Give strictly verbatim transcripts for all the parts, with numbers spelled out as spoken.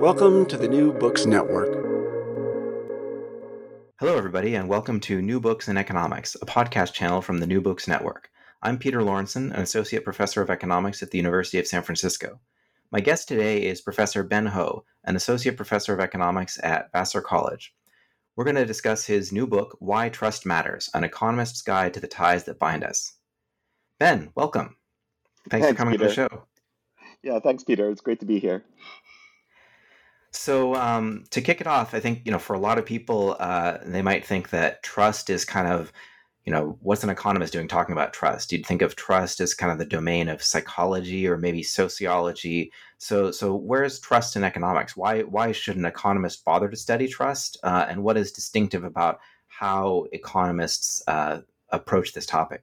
Welcome to the New Books Network. Hello, everybody, and welcome to New Books in Economics, a podcast channel from the New Books Network. I'm Peter Lawrenson, an associate professor of economics at the University of San Francisco. My guest today is Professor Ben Ho, an associate professor of economics at Vassar College. We're going to discuss his new book, Why Trust Matters, An Economist's Guide to the Ties That Bind Us. Ben, welcome. Thanks, thanks for coming Peter. to the show. Yeah, thanks, Peter. It's great to be here. So um, to kick it off, I think, you know, for a lot of people, uh, they might think that trust is kind of, you know, what's an economist doing talking about trust? You'd think of trust as kind of the domain of psychology or maybe sociology. So so where's trust in economics? Why why should an economist bother to study trust? Uh, and what is distinctive about how economists uh, approach this topic?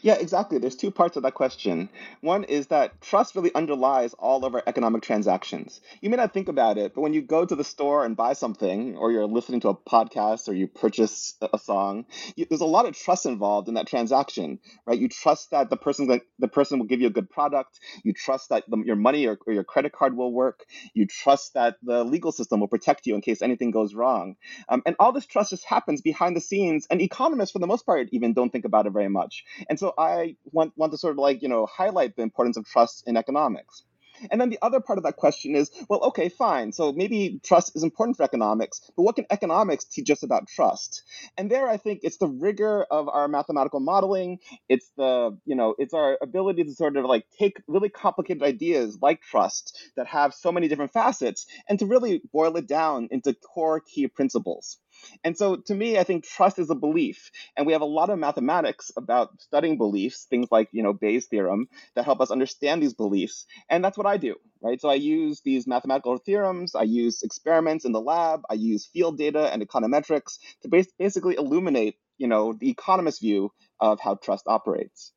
Yeah, exactly. There's two parts of that question. One is that trust really underlies all of our economic transactions. You may not think about it, but when you go to the store and buy something, or you're listening to a podcast, or you purchase a song, you, there's a lot of trust involved in that transaction, right? You trust that the person like, the person will give you a good product. You trust that the, your money or, or your credit card will work. You trust that the legal system will protect you in case anything goes wrong. Um, and all this trust just happens behind the scenes. And economists, for the most part, even don't think about it very much. And so I want, want to sort of like, you know, highlight the importance of trust in economics. And then the other part of that question is, well, okay, fine. So maybe trust is important for economics, but what can economics teach us about trust? And there, I think it's the rigor of our mathematical modeling. It's the, you know, it's our ability to sort of like take really complicated ideas like trust that have so many different facets and to really boil it down into core key principles. And so to me, I think trust is a belief. And we have a lot of mathematics about studying beliefs, things like, you know, Bayes' theorem that help us understand these beliefs. And that's what I do, right? So I use these mathematical theorems. I use experiments in the lab. I use field data and econometrics to bas- basically illuminate, you know, the economist's view of how trust operates.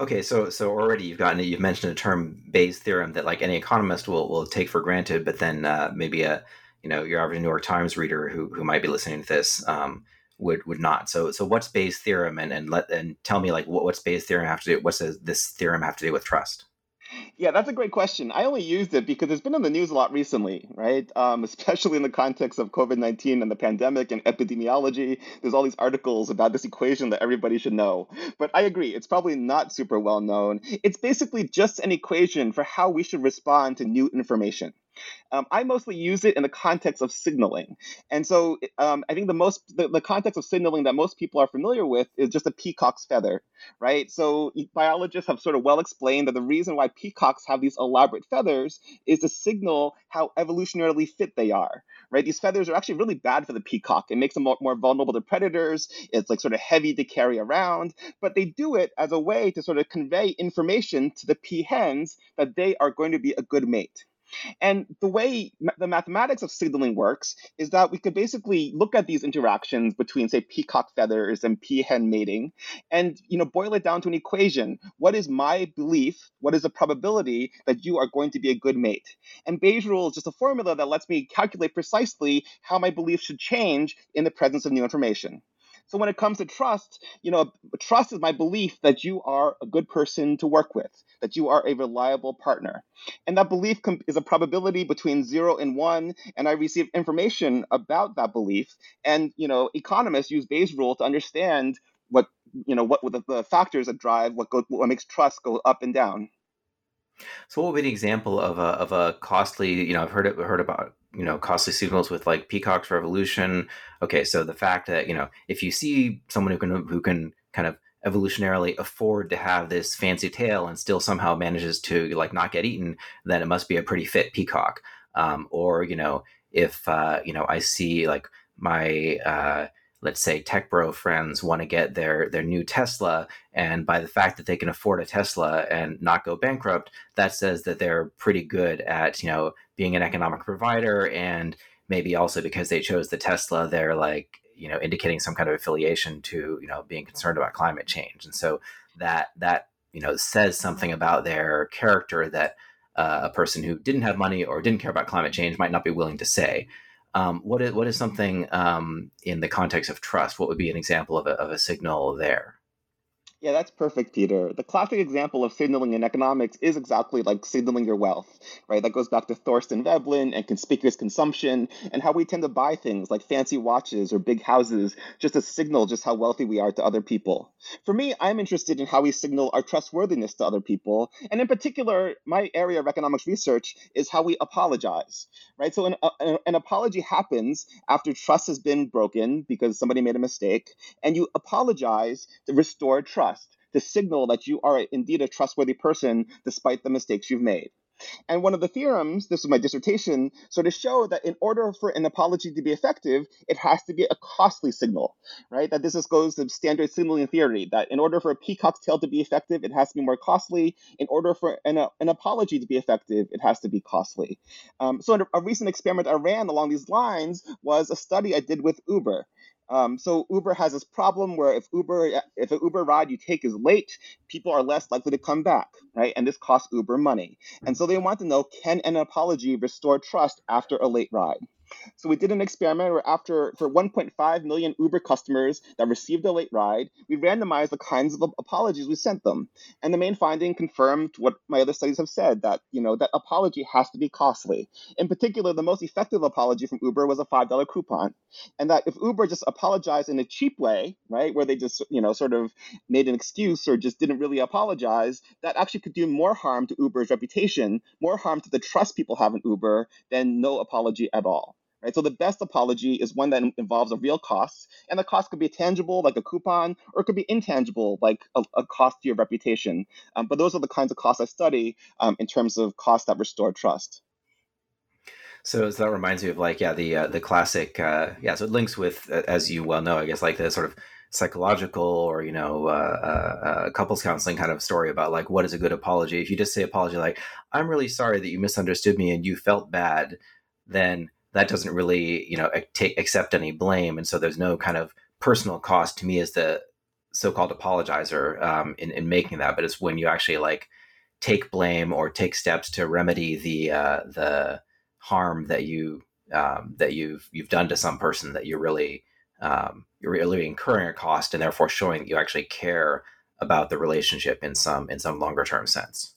Okay, so so already you've gotten you've mentioned a term, Bayes' theorem, that like any economist will will take for granted, but then uh, maybe a you know, your average New York Times reader who who might be listening to this um, would would not. So so what's Bayes' theorem, and and let and tell me like what, what's Bayes' theorem have to do? What's a, this theorem have to do with trust? Yeah, that's a great question. I only used it because it's been in the news a lot recently, right? Um, especially in the context of COVID nineteen and the pandemic and epidemiology. There's all these articles about this equation that everybody should know. But I agree, it's probably not super well known. It's basically just an equation for how we should respond to new information. Um, I mostly use it in the context of signaling. And so um, I think the most the, the context of signaling that most people are familiar with is just a peacock's feather, right? So biologists have sort of well explained that the reason why peacocks have these elaborate feathers is to signal how evolutionarily fit they are, right? These feathers are actually really bad for the peacock. It makes them more, more vulnerable to predators. It's like sort of heavy to carry around, but they do it as a way to sort of convey information to the peahens that they are going to be a good mate. And the way ma- the mathematics of signaling works is that we could basically look at these interactions between, say, peacock feathers and peahen mating and, you know, boil it down to an equation. What is my belief? What is the probability that you are going to be a good mate? And Bayes' rule is just a formula that lets me calculate precisely how my belief should change in the presence of new information. So when it comes to trust, you know, trust is my belief that you are a good person to work with, that you are a reliable partner. And that belief is a probability between zero and one, and I receive information about that belief. And, you know, economists use Bayes' rule to understand what, you know, what the, the factors that drive what, go, what makes trust go up and down. So what would be an example of a of a costly, you know, I've heard it heard about, you know, costly signals with like Peacock's revolution. Okay, so the fact that, you know, if you see someone who can who can kind of evolutionarily afford to have this fancy tail and still somehow manages to like not get eaten, then it must be a pretty fit peacock. Um, or, you know, if, uh, you know, I see like my, uh, let's say, tech bro friends want to get their their new Tesla, and by the fact that they can afford a Tesla and not go bankrupt, that says that they're pretty good at, you know, being an economic provider. And maybe also because they chose the Tesla, they're like, you know, indicating some kind of affiliation to, you know, being concerned about climate change. And so that that, you know, says something about their character that uh, a person who didn't have money or didn't care about climate change might not be willing to say. Um, what is what is something um, in the context of trust? What would be an example of a, of a signal there? Yeah, that's perfect, Peter. The classic example of signaling in economics is exactly like signaling your wealth, right? That goes back to Thorsten Veblen and conspicuous consumption and how we tend to buy things like fancy watches or big houses just to signal just how wealthy we are to other people. For me, I'm interested in how we signal our trustworthiness to other people. And in particular, my area of economics research is how we apologize, right? So an, a, an apology happens after trust has been broken because somebody made a mistake, and you apologize to restore trust, to signal that you are indeed a trustworthy person despite the mistakes you've made. And one of the theorems, this was my dissertation, sort of showed that in order for an apology to be effective, it has to be a costly signal, right? That this is goes to standard signaling theory, that in order for a peacock's tail to be effective, it has to be more costly. In order for an, uh, an apology to be effective, it has to be costly. Um, so a, a recent experiment I ran along these lines was a study I did with Uber. Um, so Uber has this problem where if Uber, if an Uber ride you take is late, people are less likely to come back, right? And this costs Uber money. And so they want to know, can an apology restore trust after a late ride? So we did an experiment where after for one point five million Uber customers that received a late ride, we randomized the kinds of apologies we sent them. And the main finding confirmed what my other studies have said, that, you know, that apology has to be costly. In particular, the most effective apology from Uber was a five dollar coupon. And that if Uber just apologized in a cheap way, right, where they just, you know, sort of made an excuse or just didn't really apologize, that actually could do more harm to Uber's reputation, more harm to the trust people have in Uber than no apology at all. Right? So the best apology is one that involves a real cost, and the cost could be tangible, like a coupon, or it could be intangible, like a, a cost to your reputation. Um, but those are the kinds of costs I study um, in terms of costs that restore trust. So, so that reminds me of like, yeah, the uh, the classic, uh, yeah, so it links with, as you well know, I guess, like the sort of psychological or, you know, uh, uh, uh, couples counseling kind of story about like, what is a good apology? If you just say apology, like, I'm really sorry that you misunderstood me and you felt bad, then that doesn't really, you know, take, accept any blame. And so there's no kind of personal cost to me as the so-called apologizer um, in, in making that. But it's when you actually like take blame or take steps to remedy the uh, the harm that you um, that you've you've done to some person that you're really um, you're really incurring a cost and therefore showing that you actually care about the relationship in some in some longer term sense.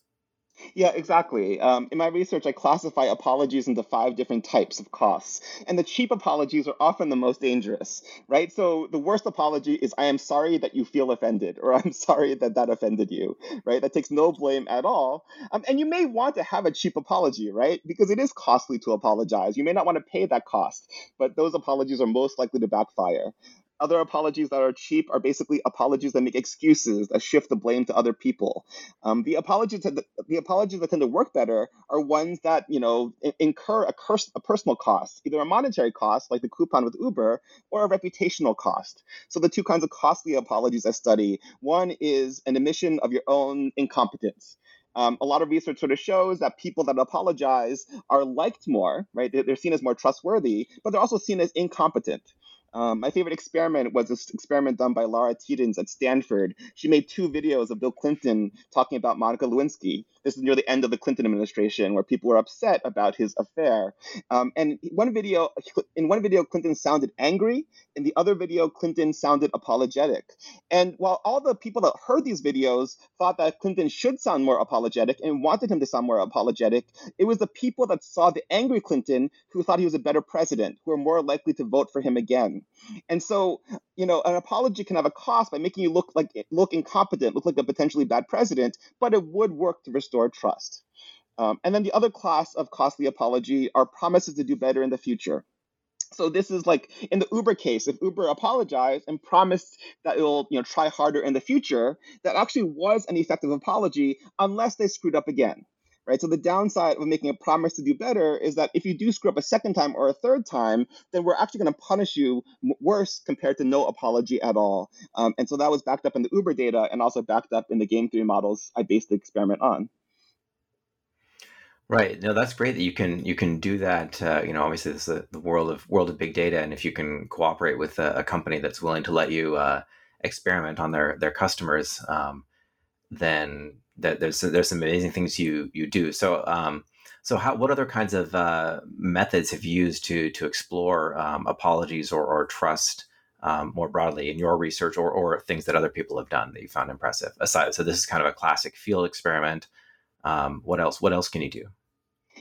Yeah, exactly. Um, in my research, I classify apologies into five different types of costs. And the cheap apologies are often the most dangerous, right? So the worst apology is, I am sorry that you feel offended, or I'm sorry that that offended you, right? That takes no blame at all. Um, and you may want to have a cheap apology, right? Because it is costly to apologize. You may not want to pay that cost, but those apologies are most likely to backfire. Other apologies that are cheap are basically apologies that make excuses, that shift the blame to other people. Um, the apologies that, the apologies that tend to work better are ones that, you know, incur a, curse, a personal cost, either a monetary cost, like the coupon with Uber, or a reputational cost. So the two kinds of costly apologies I study, one is an admission of your own incompetence. Um, a lot of research sort of shows that people that apologize are liked more, right? They're seen as more trustworthy, but they're also seen as incompetent. Um, my favorite experiment was this experiment done by Laura Tiedens at Stanford. She made two videos of Bill Clinton talking about Monica Lewinsky. This is near the end of the Clinton administration, where people were upset about his affair. Um, and one video, in one video, Clinton sounded angry. In the other video, Clinton sounded apologetic. And while all the people that heard these videos thought that Clinton should sound more apologetic and wanted him to sound more apologetic, it was the people that saw the angry Clinton who thought he was a better president, who were more likely to vote for him again. And so, you know, an apology can have a cost by making you look like look incompetent, look like a potentially bad president, but it would work to restore trust. Um, and then the other class of costly apology are promises to do better in the future. So this is like in the Uber case, if Uber apologized and promised that it'll, you know, try harder in the future, that actually was an effective apology unless they screwed up again. right? So the downside of making a promise to do better is that if you do screw up a second time or a third time, then we're actually going to punish you worse compared to no apology at all. Um, and so that was backed up in the Uber data and also backed up in the game theory models I based the experiment on. Right. No, that's great that you can you can do that. Uh, you know, obviously this is the world of world of big data, and if you can cooperate with a, a company that's willing to let you uh, experiment on their their customers, um, then that there's there's some amazing things you you do. So um, so how what other kinds of uh, methods have you used to to explore um, apologies or or trust um, more broadly in your research, or or things that other people have done that you found impressive? Aside, so this is kind of a classic field experiment. Um, what else? What else can you do?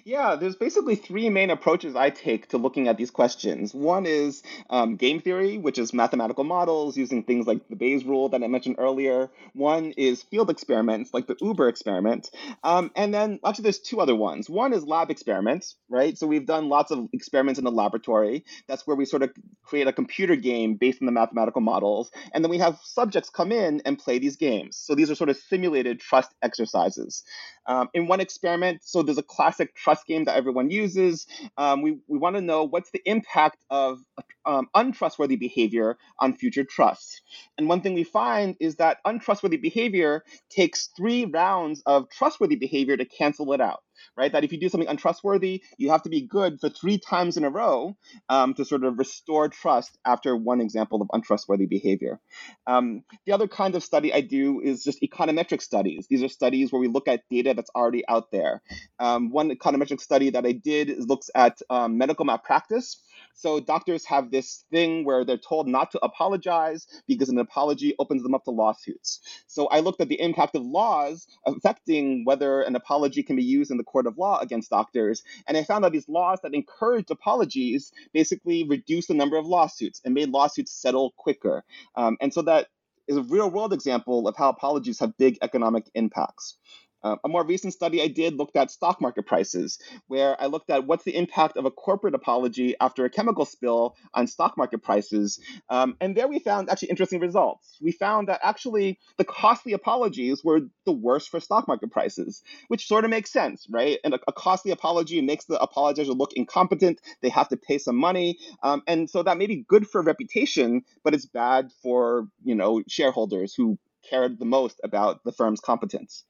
Yeah, there's basically three main approaches I take to looking at these questions. One is um, game theory, which is mathematical models using things like the Bayes rule that I mentioned earlier. One is field experiments, like the Uber experiment. Um, and then actually there's two other ones. One is lab experiments, right? So we've done lots of experiments in the laboratory. That's where we sort of create a computer game based on the mathematical models. And then we have subjects come in and play these games. So these are sort of simulated trust exercises. Um, in one experiment, so there's a classic trust game that everyone uses. Um, we, we want to know what's the impact of um, untrustworthy behavior on future trust. And one thing we find is that untrustworthy behavior takes three rounds of trustworthy behavior to cancel it out, right? That if you do something untrustworthy, you have to be good for three times in a row um, to sort of restore trust after one example of untrustworthy behavior. Um, the other kind of study I do is just econometric studies. These are studies where we look at data that's already out there. Um, one econometric study that I did is looks at um, medical malpractice. So doctors have this thing where they're told not to apologize because an apology opens them up to lawsuits. So I looked at the impact of laws affecting whether an apology can be used in the court of law against doctors. And I found out these laws that encouraged apologies basically reduced the number of lawsuits and made lawsuits settle quicker. Um, and so that is a real world example of how apologies have big economic impacts. Uh, a more recent study I did looked at stock market prices, where I looked at what's the impact of a corporate apology after a chemical spill on stock market prices. Um, and there we found actually interesting results. We found that actually the costly apologies were the worst for stock market prices, which sort of makes sense, right? And a, a costly apology makes the apologizer look incompetent. They have to pay some money. Um, and so that may be good for reputation, but it's bad for, you know, shareholders who cared the most about the firm's competence.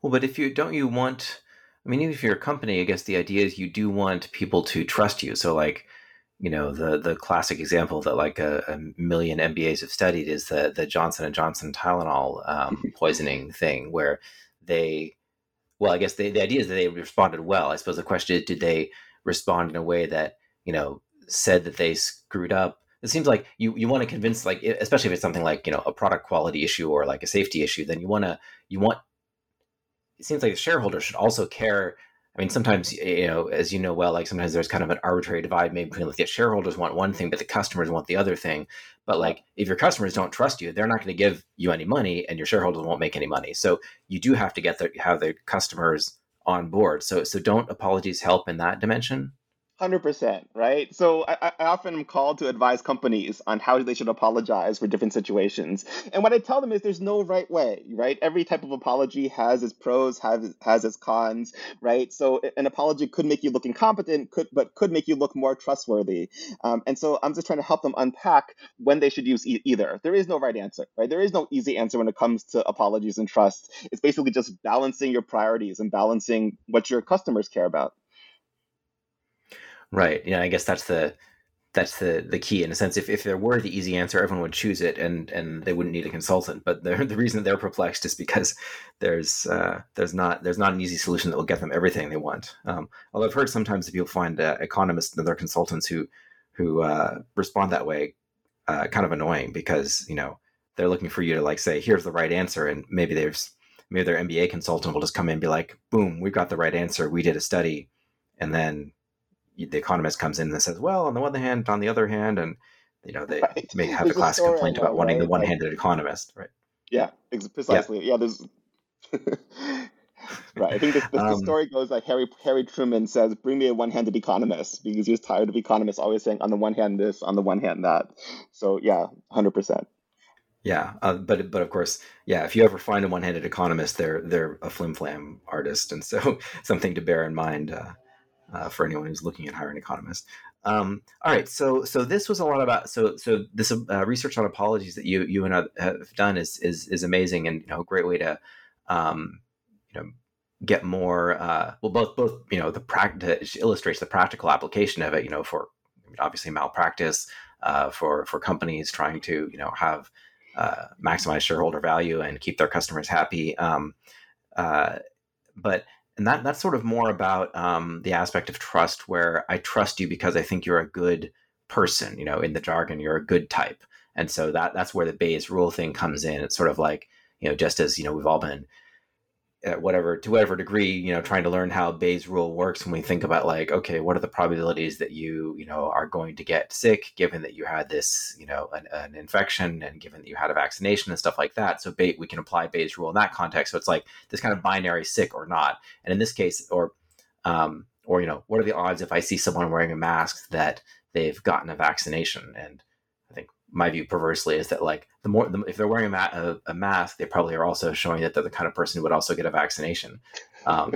Well, but if you don't, you want, I mean, even if you're a company, I guess the idea is you do want people to trust you. So like, you know, the, the classic example that like a, a million M B As have studied is the, the Johnson and Johnson Tylenol um, poisoning thing where they, well, I guess they, the idea is that they responded well. I suppose the question is, did they respond in a way that, you know, said that they screwed up? It seems like you, you want to convince, like, especially if it's something like, you know, a product quality issue or like a safety issue, then you want to, you want, it seems like the shareholder should also care. I mean, sometimes, you know, as you know well, like sometimes there's kind of an arbitrary divide maybe between like the shareholders want one thing, but the customers want the other thing. But like if your customers don't trust you, they're not going to give you any money and your shareholders won't make any money. So you do have to get the, have the customers on board. So so don't apologies help in that dimension? one hundred percent, right? So I, I often am called to advise companies on how they should apologize for different situations. And what I tell them is there's no right way, right? Every type of apology has its pros, has, has its cons, right? So an apology could make you look incompetent, could but could make you look more trustworthy. Um, and so I'm just trying to help them unpack when they should use e- either. There is no right answer, right? There is no easy answer when it comes to apologies and trust. It's basically just balancing your priorities and balancing what your customers care about. Right. Yeah, I guess that's the that's the, the key in a sense. If if there were the easy answer, everyone would choose it, and, and they wouldn't need a consultant. But the the reason they're perplexed is because there's uh, there's not there's not an easy solution that will get them everything they want. Um, although I've heard sometimes that people find uh, economists and other consultants who who uh, respond that way uh, kind of annoying because you know they're looking for you to like say here's the right answer, and maybe there's maybe their M B A consultant will just come in and be like boom, we got the right answer, we did a study, and then the economist comes in and says, well, on the one hand, on the other hand, and, you know, they right. may have there's a classic complaint about wanting right? the one-handed like, economist, right? Yeah, precisely. Yeah, yeah there's... right, I think this, this, um, the story goes like Harry Harry Truman says, bring me a one-handed economist, because he was tired of economists always saying, on the one hand this, on the one hand that. So, yeah, one hundred percent. Yeah, uh, but but of course, yeah. If you ever find a one-handed economist, they're they're a flim-flam artist, and so something to bear in mind uh, uh, for anyone who's looking at hiring an economist. Um, all right, so so this was a lot about so so this uh, research on apologies that you you and I have done is is is amazing, and you know, a great way to um, you know get more uh, well both both you know the practice illustrates the practical application of it, you know, for obviously malpractice uh, for for companies trying to you know have Uh, maximize shareholder value and keep their customers happy. Um, uh, but, and that, that's sort of more about um, the aspect of trust where I trust you because I think you're a good person, you know, in the jargon, you're a good type. And so that, that's where the Bayes rule thing comes in. It's sort of like, you know, just as, you know, we've all been at whatever, to whatever degree, you know, trying to learn how Bayes rule works when we think about like, okay, what are the probabilities that you, you know, are going to get sick given that you had this, you know, an, an infection and given that you had a vaccination and stuff like that. So Bayes, we can apply Bayes rule in that context. So it's like this kind of binary sick or not. And in this case, or, um, or, you know, what are the odds if I see someone wearing a mask that they've gotten a vaccination? And I think my view perversely is that like the more, the, if they're wearing a, ma- a, a mask, they probably are also showing that they're the kind of person who would also get a vaccination. Um,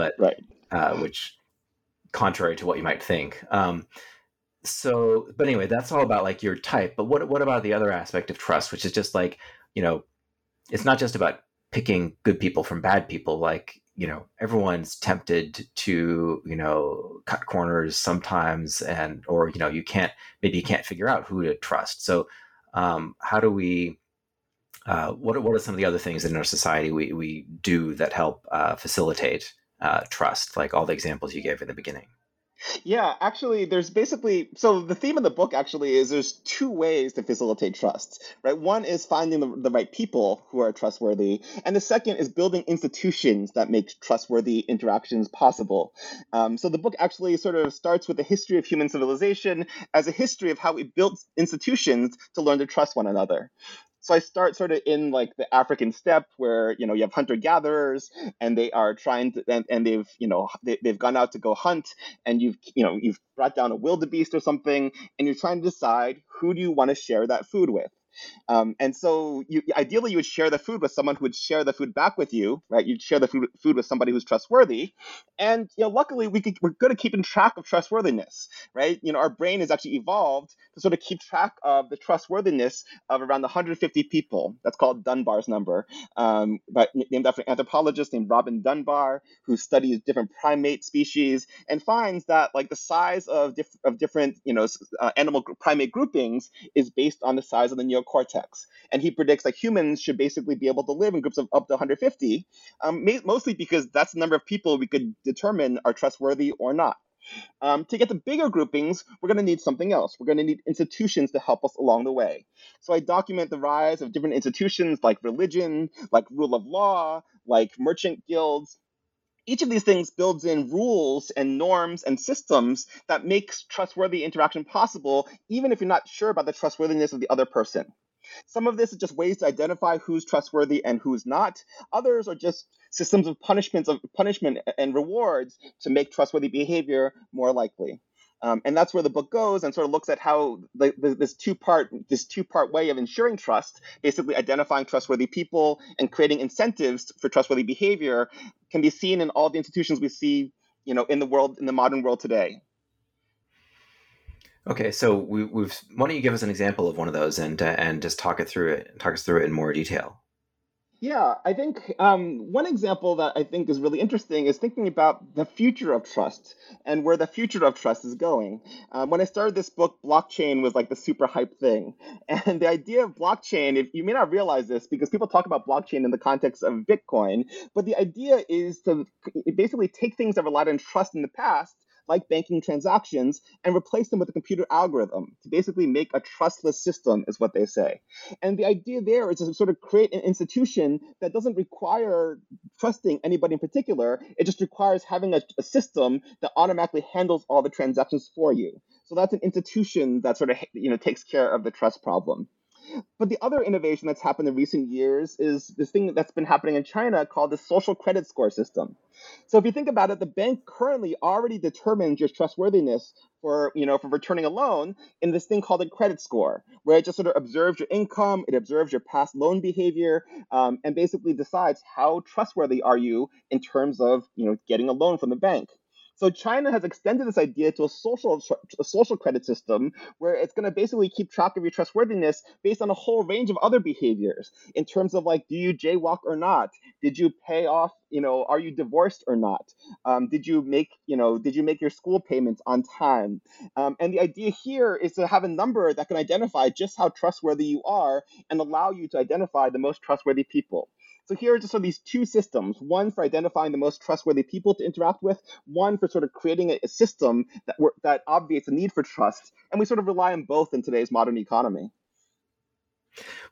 but, right. uh, which contrary to what you might think. Um, so, but anyway, that's all about like your type, but what, what about the other aspect of trust, which is just like, you know, it's not just about picking good people from bad people. Like, you know, everyone's tempted to, you know, cut corners sometimes and, or, you know, you can't, maybe you can't figure out who to trust. So um, how do we, uh, what, what are some of the other things in our society we, we do that help uh, facilitate uh, trust, like all the examples you gave in the beginning? Yeah, actually, there's basically, so the theme of the book actually is there's two ways to facilitate trust, right? One is finding the, the right people who are trustworthy. And the second is building institutions that make trustworthy interactions possible. Um, so the book actually sort of starts with the history of human civilization as a history of how we built institutions to learn to trust one another. So I start sort of in like the African steppe where, you know, you have hunter-gatherers and they are trying to, and, and they've, you know, they, they've gone out to go hunt and you've, you know, you've brought down a wildebeest or something and you're trying to decide who do you want to share that food with. Um, and so you, ideally you would share the food with someone who would share the food back with you, right? You'd share the food, food with somebody who's trustworthy. And, you know, luckily we could, we're good at keeping track of trustworthiness, right? You know, our brain has actually evolved to sort of keep track of the trustworthiness of around one hundred fifty people. That's called Dunbar's number, um, but named after an anthropologist named Robin Dunbar, who studies different primate species and finds that like the size of, diff- of different, you know, uh, animal gr- primate groupings is based on the size of the neocortex. And he predicts that humans should basically be able to live in groups of up to one hundred fifty, um, mostly because that's the number of people we could determine are trustworthy or not. Um, to get the bigger groupings, we're going to need something else. We're going to need institutions to help us along the way. So I document the rise of different institutions like religion, like rule of law, like merchant guilds. Each of these things builds in rules and norms and systems that makes trustworthy interaction possible, even if you're not sure about the trustworthiness of the other person. Some of this is just ways to identify who's trustworthy and who's not. Others are just systems of punishments of punishment and rewards to make trustworthy behavior more likely. Um, and that's where the book goes and sort of looks at how the, the, this two-part this two-part way of ensuring trust, basically identifying trustworthy people and creating incentives for trustworthy behavior, can be seen in all the institutions we see, you know, in the world, in the modern world today. Okay, so we, we've. Why don't you give us an example of one of those and uh, and just talk it through it, talk us through it in more detail. Yeah, I think um, one example that I think is really interesting is thinking about the future of trust and where the future of trust is going. Um, when I started this book, blockchain was like the super hype thing. And the idea of blockchain, if you may not realize this because people talk about blockchain in the context of Bitcoin, but the idea is to basically take things that relied on trust in the past, like banking transactions, and replace them with a computer algorithm to basically make a trustless system, is what they say. And the idea there is to sort of create an institution that doesn't require trusting anybody in particular. It just requires having a, a system that automatically handles all the transactions for you. So that's an institution that sort of, you know, takes care of the trust problem. But the other innovation that's happened in recent years is this thing that's been happening in China called the social credit score system. So if you think about it, the bank currently already determines your trustworthiness for, you know, for returning a loan in this thing called a credit score, where it just sort of observes your income, it observes your past loan behavior, um, and basically decides how trustworthy are you in terms of, you know, getting a loan from the bank. So China has extended this idea to a social a social credit system where it's going to basically keep track of your trustworthiness based on a whole range of other behaviors in terms of, like, do you jaywalk or not? Did you pay off? You know, are you divorced or not? Um, did you make, you know, did you make your school payments on time? Um, and the idea here is to have a number that can identify just how trustworthy you are and allow you to identify the most trustworthy people. So here are just sort of these two systems, one for identifying the most trustworthy people to interact with, one for sort of creating a, a system that were, that obviates a need for trust. And we sort of rely on both in today's modern economy.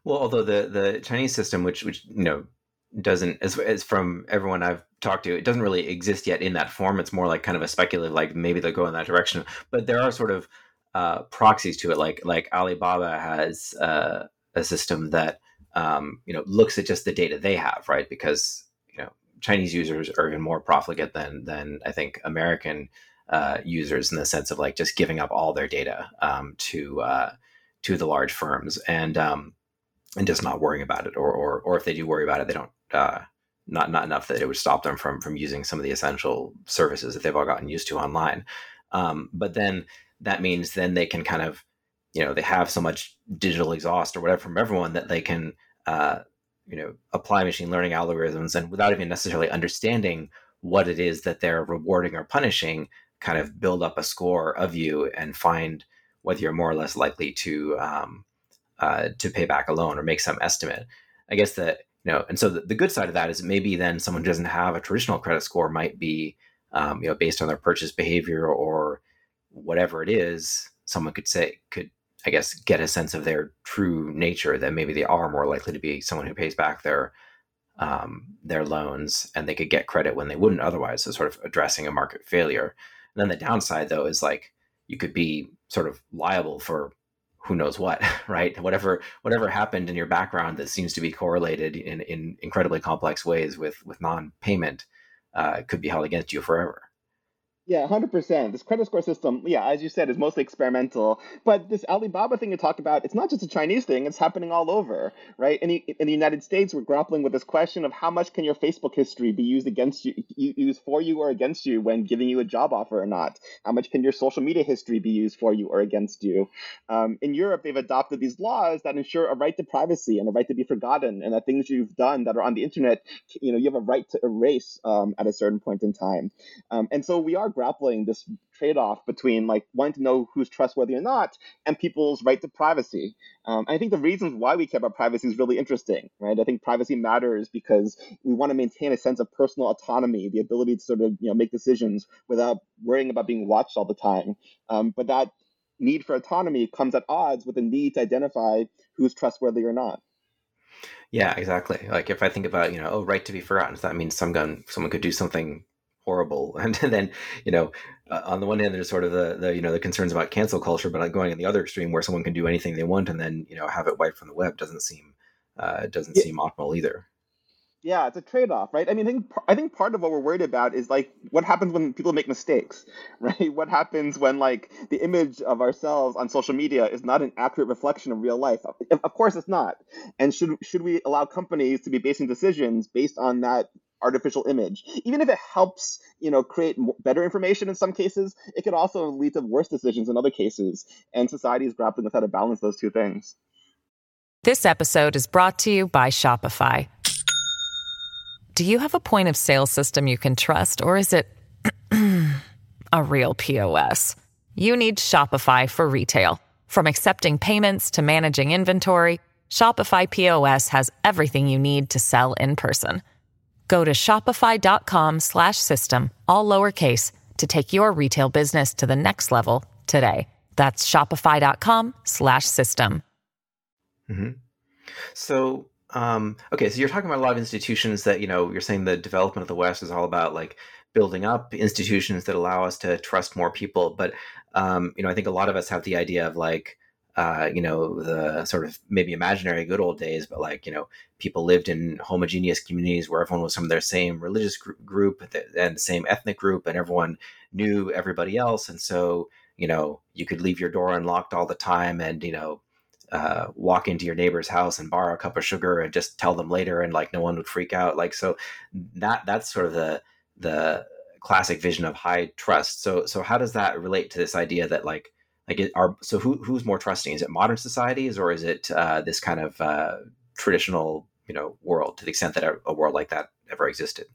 Well, although the, the Chinese system, which, which you know, doesn't, as, as from everyone I've talked to, it doesn't really exist yet in that form. It's more like kind of a speculative, like maybe they'll go in that direction. But there are sort of uh, proxies to it, like like Alibaba has uh, a system that, Um, you know, looks at just the data they have, right? Because, you know, Chinese users are even more profligate than, than I think American uh, users in the sense of like just giving up all their data um, to uh, to the large firms and um, and just not worrying about it. Or or or if they do worry about it, they don't, uh, not not enough that it would stop them from from using some of the essential services that they've all gotten used to online. Um, but then that means then they can kind of, you know, they have so much digital exhaust or whatever from everyone that they can, uh, you know, apply machine learning algorithms and without even necessarily understanding what it is that they're rewarding or punishing, kind of build up a score of you and find whether you're more or less likely to um, uh, to pay back a loan or make some estimate. I guess that, you know, and so the, the good side of that is maybe then someone who doesn't have a traditional credit score might be, um, you know, based on their purchase behavior or whatever it is, someone could say, could, I guess, get a sense of their true nature, that maybe they are more likely to be someone who pays back their um, their loans and they could get credit when they wouldn't otherwise. So sort of addressing a market failure. And then the downside, though, is like you could be sort of liable for who knows what, right? Whatever whatever happened in your background that seems to be correlated in, in incredibly complex ways with, with non-payment uh, could be held against you forever. Yeah, one hundred percent. This credit score system, yeah, as you said, is mostly experimental. But this Alibaba thing you talked about, it's not just a Chinese thing. It's happening all over, right? In the, in the United States, we're grappling with this question of how much can your Facebook history be used against you, used for you or against you when giving you a job offer or not? How much can your social media history be used for you or against you? Um, in Europe, they've adopted these laws that ensure a right to privacy and a right to be forgotten, and that things you've done that are on the internet, you know, you have a right to erase um, at a certain point in time. Um, and so we are grappling this trade-off between like wanting to know who's trustworthy or not and people's right to privacy. Um, I think the reasons why we care about privacy is really interesting, right? I think privacy matters because we want to maintain a sense of personal autonomy, the ability to sort of, you know, make decisions without worrying about being watched all the time. Um, but that need for autonomy comes at odds with the need to identify who's trustworthy or not. Yeah, exactly. Like if I think about, you know, oh, right to be forgotten, so that means some gun, someone could do something horrible. And then, you know, uh, on the one hand, there's sort of the, the, you know, the concerns about cancel culture, but going in the other extreme where someone can do anything they want and then, you know, have it wiped from the web doesn't seem, uh, doesn't yeah. seem optimal either. Yeah, it's a trade-off, right? I mean, I think, I think part of what we're worried about is like what happens when people make mistakes, right? What happens when like the image of ourselves on social media is not an accurate reflection of real life? Of course it's not. And should should we allow companies to be basing decisions based on that artificial image, even if it helps, you know, create better information in some cases, it could also lead to worse decisions in other cases. And society is grappling with how to balance those two things. This episode is brought to you by Shopify. Do you have a point of sale system you can trust, or is it a real P O S? You need Shopify for retail. From accepting payments to managing inventory, Shopify P O S has everything you need to sell in person. Go to shopify.com slash system, all lowercase, to take your retail business to the next level today. That's shopify.com slash system. Mm-hmm. So, um, okay, so you're talking about a lot of institutions that, you know, you're saying the development of the West is all about like building up institutions that allow us to trust more people. But, um, you know, I think a lot of us have the idea of like, uh, you know, the sort of maybe imaginary good old days, but like, you know, people lived in homogeneous communities where everyone was from their same religious gr- group and the same ethnic group, and everyone knew everybody else. And so, you know, you could leave your door unlocked all the time and, you know, uh, walk into your neighbor's house and borrow a cup of sugar and just tell them later. And like, no one would freak out. Like, so that, that's sort of the, the classic vision of high trust. So, so how does that relate to this idea that like, like it are, so who, who's more trusting? Is it modern societies or is it, uh, this kind of, uh, traditional, you know, world, to the extent that a, a world like that ever existed?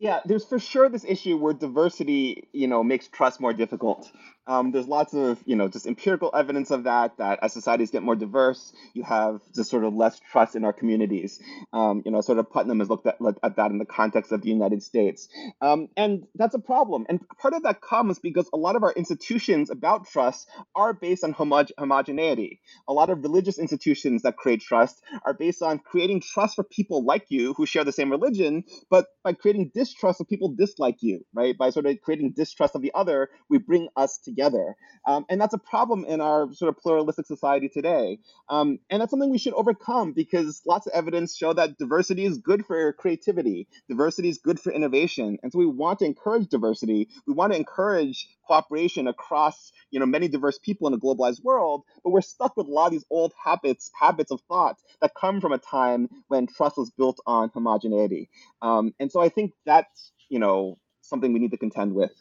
Yeah, there's for sure this issue where diversity, you know, makes trust more difficult. Um, there's lots of, you know, just empirical evidence of that, that as societies get more diverse, you have just sort of less trust in our communities. Um, you know, sort of Putnam has looked at, looked at that in the context of the United States. Um, and that's a problem. And part of that comes because a lot of our institutions about trust are based on homog- homogeneity. A lot of religious institutions that create trust are based on creating trust for people like you who share the same religion, but by creating dis- Trust of people dislike you, right? By sort of creating distrust of the other, we bring us together. Um, and that's a problem in our sort of pluralistic society today. Um, and that's something we should overcome, because lots of evidence show that diversity is good for creativity. Diversity is good for innovation. And so we want to encourage diversity. We want to encourage cooperation across, you know, many diverse people in a globalized world, but we're stuck with a lot of these old habits, habits of thought that come from a time when trust was built on homogeneity. Um, and so I think that's, you know, something we need to contend with.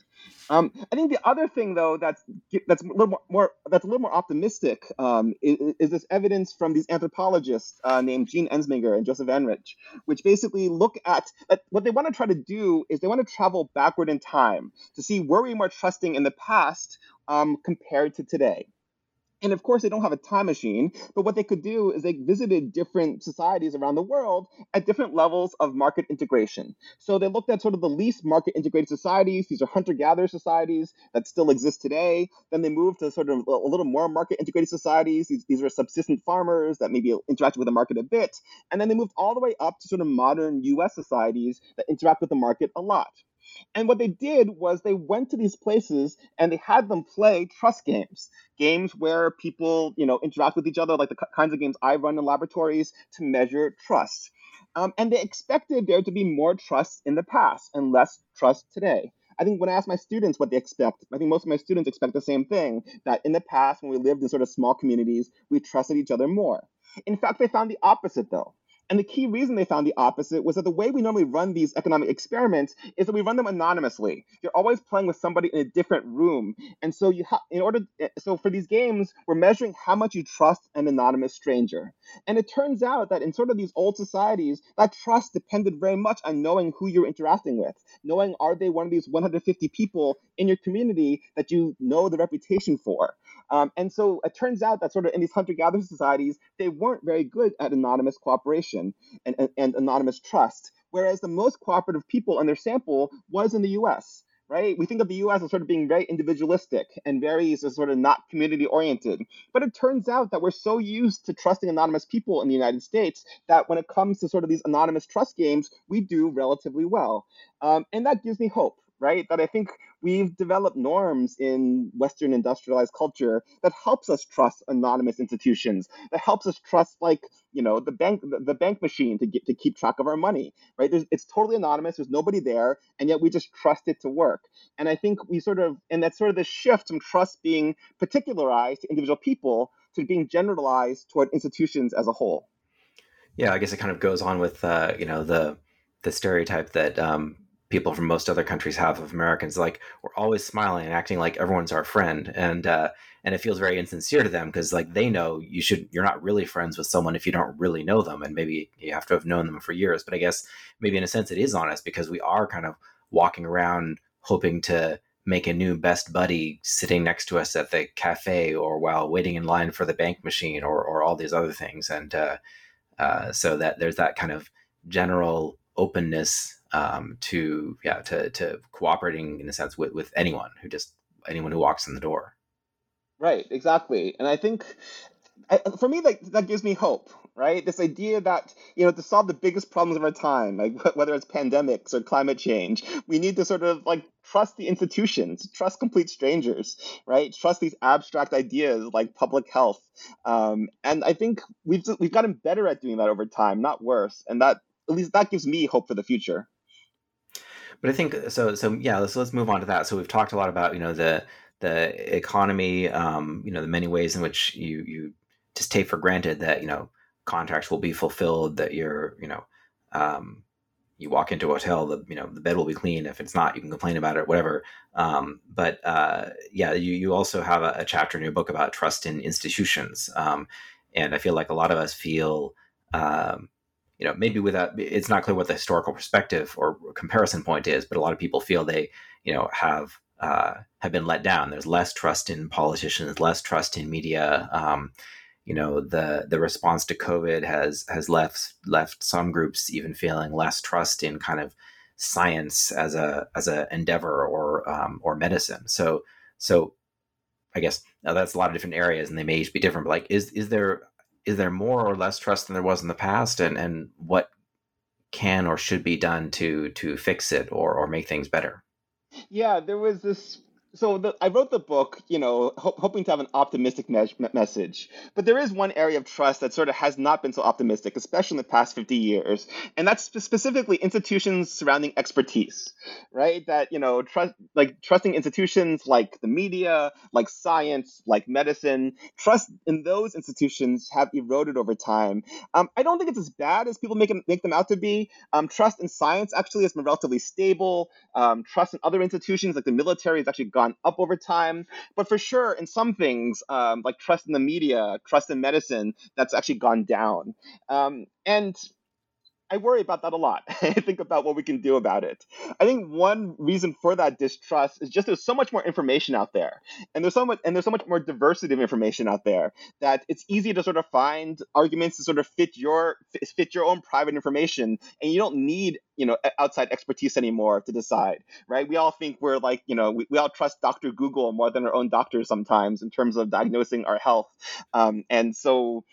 Um, I think the other thing, though, that's that's a little more, more that's a little more optimistic um, is, is this evidence from these anthropologists uh, named Gene Ensminger and Joseph Enrich, which basically look at, at what they want to try to do is they want to travel backward in time to see where we were more trusting in the past um, compared to today. And of course, they don't have a time machine, but what they could do is they visited different societies around the world at different levels of market integration. So they looked at sort of the least market integrated societies. These are hunter-gatherer societies that still exist today. Then they moved to sort of a little more market integrated societies. These, these were subsistence farmers that maybe interacted with the market a bit. And then they moved all the way up to sort of modern U S societies that interact with the market a lot. And what they did was they went to these places and they had them play trust games, games where people, you know, interact with each other, like the kinds of games I run in laboratories to measure trust. Um, and they expected there to be more trust in the past and less trust today. I think when I ask my students what they expect, I think most of my students expect the same thing, that in the past, when we lived in sort of small communities, we trusted each other more. In fact, they found the opposite, though. And the key reason they found the opposite was that the way we normally run these economic experiments is that we run them anonymously. You're always playing with somebody in a different room. And so you ha- in order, so for these games, we're measuring how much you trust an anonymous stranger. And it turns out that in sort of these old societies, that trust depended very much on knowing who you're interacting with, knowing are they one of these one hundred fifty people in your community that you know the reputation for. Um, and so it turns out that sort of in these hunter-gatherer societies, they weren't very good at anonymous cooperation and, and, and anonymous trust, whereas the most cooperative people in their sample was in the U S, right? We think of the U S as sort of being very individualistic and very sort of not community-oriented. But it turns out that we're so used to trusting anonymous people in the United States that when it comes to sort of these anonymous trust games, we do relatively well. Um, and that gives me hope, right? That I think we've developed norms in Western industrialized culture that helps us trust anonymous institutions, that helps us trust, like, you know, the bank, the, the bank machine to get, to keep track of our money, right? There's, it's totally anonymous. There's nobody there. And yet we just trust it to work. And I think we sort of, and that's sort of the shift from trust being particularized to individual people to being generalized toward institutions as a whole. Yeah, I guess it kind of goes on with, uh, you know, the, the stereotype that, um, people from most other countries have of Americans, like we're always smiling and acting like everyone's our friend. And, uh, and it feels very insincere to them because like they know you should, you're not really friends with someone if you don't really know them. And maybe you have to have known them for years, but I guess maybe in a sense it is honest because we are kind of walking around hoping to make a new best buddy sitting next to us at the cafe or while waiting in line for the bank machine or, or all these other things. And, uh, uh, so that there's that kind of general openness um, to, yeah, to, to cooperating in a sense with, with anyone who just, anyone who walks in the door. Right. Exactly. And I think I, for me, that, that gives me hope. right? This idea that, you know, to solve the biggest problems of our time, like whether it's pandemics or climate change, we need to sort of like trust the institutions, trust complete strangers, right? Trust these abstract ideas like public health. Um, and I think we've we've gotten better at doing that over time, not worse. And that, at least that gives me hope for the future. But I think, so, so yeah, let's, let's move on to that. So we've talked a lot about, you know, the, the economy, um, you know, the many ways in which you, you just take for granted that, you know, contracts will be fulfilled, that you're, you know, um, you walk into a hotel, the, you know, the bed will be clean. If it's not, you can complain about it, whatever. Um, but uh, yeah, you, you also have a, a chapter in your book about trust in institutions. Um, and I feel like a lot of us feel, um, you know, maybe without, it's not clear what the historical perspective or comparison point is, but a lot of people feel they, you know, have, uh, have been let down. There's less trust in politicians, less trust in media. Um, you know, the, the response to COVID has, has left, left some groups even feeling less trust in kind of science as a, as a endeavor or, um, or medicine. So, so I guess now that's a lot of different areas and they may each be different, but like, is, is there, is there more or less trust than there was in the past, and, and what can or should be done to, to fix it or, or make things better? Yeah, there was this, so the, I wrote the book, you know, ho- hoping to have an optimistic me- message, but there is one area of trust that sort of has not been so optimistic, especially in the past fifty years. And that's sp- specifically institutions surrounding expertise, right? That, you know, trust, like trusting institutions like the media, like science, like medicine, trust in those institutions have eroded over time. Um, I don't think it's as bad as people make, make them out to be. Um, trust in science actually has been relatively stable. Um, trust in other institutions like the military has actually gone gone up over time, but for sure in some things um, like trust in the media, trust in medicine, that's actually gone down. Um, and I worry about that a lot. I think about what we can do about it. I think one reason for that distrust is just there's so much more information out there, and there's so much and there's so much more diversity of information out there that it's easy to sort of find arguments to sort of fit your fit your own private information, and you don't need you know outside expertise anymore to decide, right? We all think we're like you know we, we all trust Doctor Google more than our own doctors sometimes in terms of diagnosing our health, um, and so.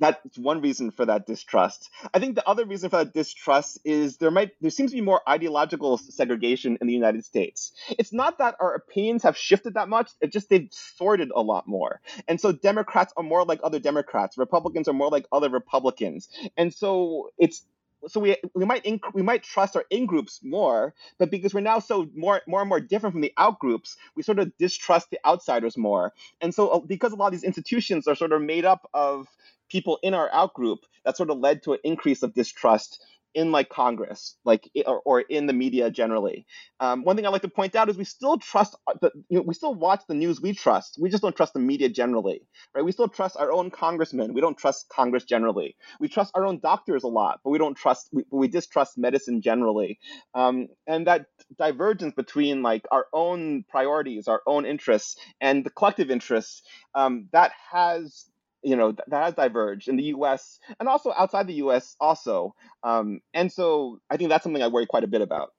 That's one reason for that distrust. I think the other reason for that distrust is there might there seems to be more ideological segregation in the United States. It's not that our opinions have shifted that much, it's just they've sorted a lot more. And so Democrats are more like other Democrats, Republicans are more like other Republicans. And so it's So we we might inc- we might trust our in-groups more, but because we're now so more more and more different from the out-groups, we sort of distrust the outsiders more. And so because a lot of these institutions are sort of made up of people in our out-group, that sort of led to an increase of distrust in like Congress, like or, or in the media generally. Um, one thing I like to point out is we still trust, the, you know, we still watch the news we trust. We just don't trust the media generally, right? We still trust our own congressmen. We don't trust Congress generally. We trust our own doctors a lot, but we don't trust, we, we distrust medicine generally. Um, and that divergence between like our own priorities, our own interests, and the collective interests, um, that has. You know, that has diverged in the U S and also outside the U S also. Um, and so I think that's something I worry quite a bit about.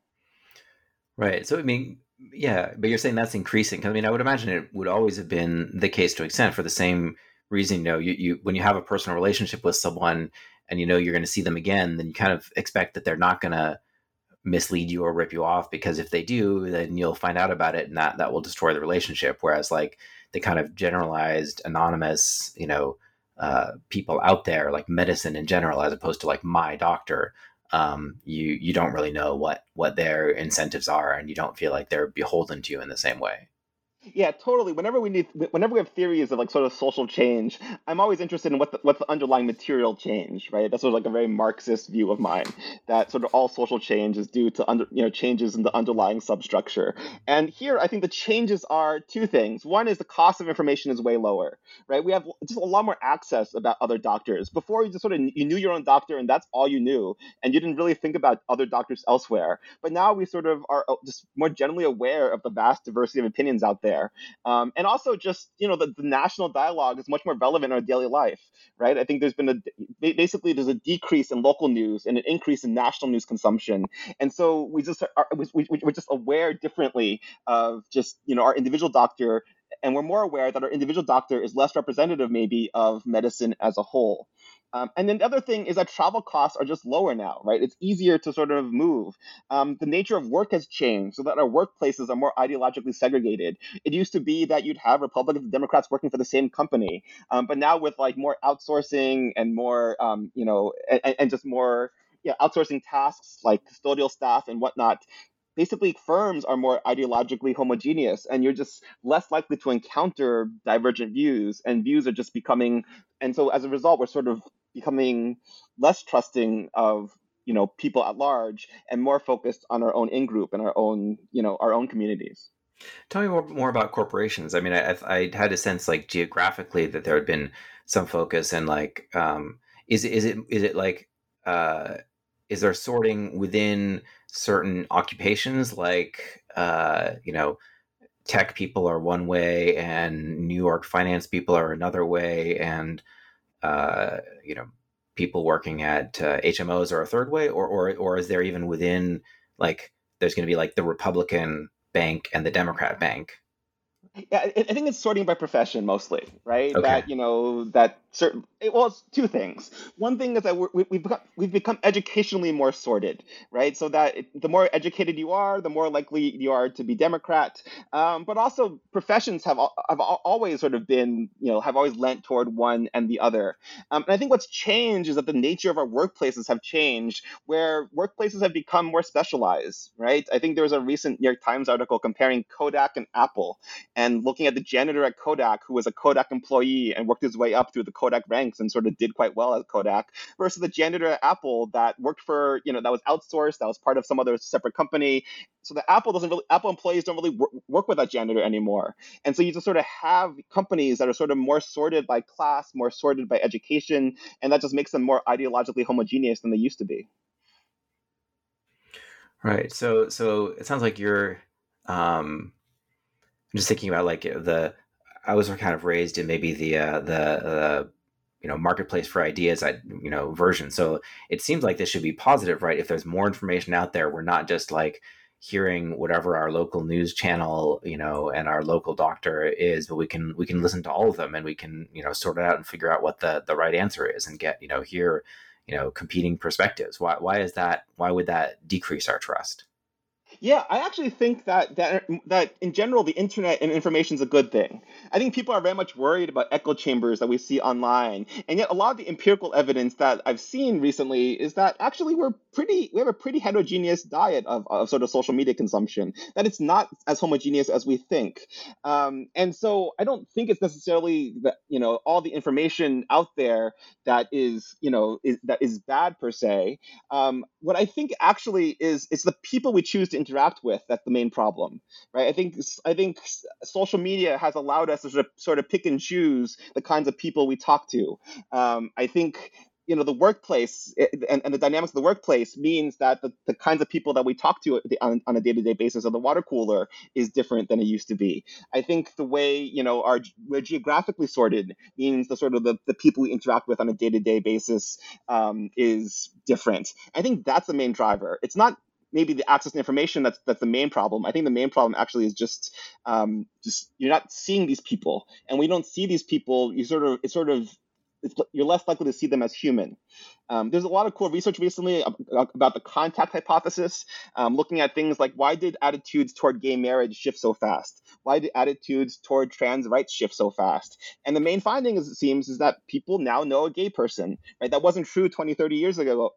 Right. So, I mean, yeah, but you're saying that's increasing. I mean, I would imagine it would always have been the case to an extent for the same reason. You know, you, you when you have a personal relationship with someone and you know you're going to see them again, then you kind of expect that they're not going to mislead you or rip you off, because if they do, then you'll find out about it and that, that will destroy the relationship. Whereas like the kind of generalized anonymous, you know, uh, people out there, like medicine in general, as opposed to like my doctor, um, you, you don't really know what, what their incentives are, and you don't feel like they're beholden to you in the same way. Yeah, totally. Whenever we need, whenever we have theories of like sort of social change, I'm always interested in what the, what's the underlying material change, right? That's sort of like a very Marxist view of mine, that sort of all social change is due to under, you know changes in the underlying substructure. And here, I think the changes are two things. One is the cost of information is way lower, right? We have just a lot more access about other doctors. Before, you just sort of you knew your own doctor, and that's all you knew, and you didn't really think about other doctors elsewhere. But now we sort of are just more generally aware of the vast diversity of opinions out there. There. Um, and also just, you know, the, the national dialogue is much more relevant in our daily life, right? I think there's been a, basically there's a decrease in local news and an increase in national news consumption. And so we just are, we, we're just aware differently of just, you know, our individual doctor and we're more aware that our individual doctor is less representative maybe of medicine as a whole. Um, and then the other thing is that travel costs are just lower now, right? It's easier to sort of move. Um, the nature of work has changed so that our workplaces are more ideologically segregated. It used to be that you'd have Republicans and Democrats working for the same company. Um, but now with like more outsourcing and more, um, you know, and, and just more yeah, outsourcing tasks like custodial staff and whatnot, basically firms are more ideologically homogeneous and you're just less likely to encounter divergent views and views are just becoming. And so as a result, we're sort of becoming less trusting of, you know, people at large and more focused on our own in-group and our own, you know, our own communities. Tell me more, more about corporations. I mean, I, I had a sense like geographically that there had been some focus and like, um, is, is it, is it like, uh, is there sorting within certain occupations like, uh, you know, tech people are one way and New York finance people are another way and, uh, you know, people working at uh, H M Os are a third way, or, or, or is there even within like, there's going to be like the Republican bank and the Democrat bank? Yeah, I, I think it's sorting by profession mostly, right? Okay. That, you know, that certain, it, well, it's two things. One thing is that we're, we, we've, become, we've become educationally more sorted, right? So that it, the more educated you are, the more likely you are to be Democrat. Um, but also professions have, have always sort of been, you know, have always lent toward one and the other. Um, and I think what's changed is that the nature of our workplaces have changed, where workplaces have become more specialized, right? I think there was a recent New York Times article comparing Kodak and Apple, and looking at the janitor at Kodak, who was a Kodak employee and worked his way up through the Kodak ranks and sort of did quite well at Kodak, versus the janitor at Apple that worked for, you know, that was outsourced, that was part of some other separate company. So the Apple doesn't really, Apple employees don't really wor- work with that janitor anymore. And so you just sort of have companies that are sort of more sorted by class, more sorted by education, and that just makes them more ideologically homogeneous than they used to be. Right. So, so it sounds like you're, um... I'm just thinking about like the, I was kind of raised in maybe the, uh, the, uh, you know, marketplace for ideas, I, you know, version. So it seems like this should be positive, right? If there's more information out there, we're not just like hearing whatever our local news channel, you know, and our local doctor is, but we can, we can listen to all of them and we can, you know, sort it out and figure out what the, the right answer is and get, you know, hear, you know, competing perspectives. Why, why is that? Why would that decrease our trust? Yeah, I actually think that that that in general, the internet and information is a good thing. I think people are very much worried about echo chambers that we see online. And yet a lot of the empirical evidence that I've seen recently is that actually we're pretty we have a pretty heterogeneous diet of, of sort of social media consumption, that it's not as homogeneous as we think. Um, and so I don't think it's necessarily that, you know, all the information out there that is, you know, is, that is bad per se. Um, what I think actually is it's the people we choose to interact interact with that's the main problem, right? I think I think social media has allowed us to sort of, sort of pick and choose the kinds of people we talk to. Um, I think you know the workplace and, and the dynamics of the workplace means that the, the kinds of people that we talk to on, on a day-to-day basis at the water cooler is different than it used to be. I think the way you know our we're geographically sorted means the sort of the, the people we interact with on a day-to-day basis um, is different. I think that's the main driver. It's not maybe the access to information that's that's the main problem. I think the main problem actually is just um, just you're not seeing these people, and when you don't see these people, you sort of it's sort of it's, you're less likely to see them as human. Um, there's a lot of cool research recently about the contact hypothesis, um, looking at things like why did attitudes toward gay marriage shift so fast? Why did attitudes toward trans rights shift so fast? And the main finding, as it seems, is that people now know a gay person, right? That wasn't true twenty, thirty years ago,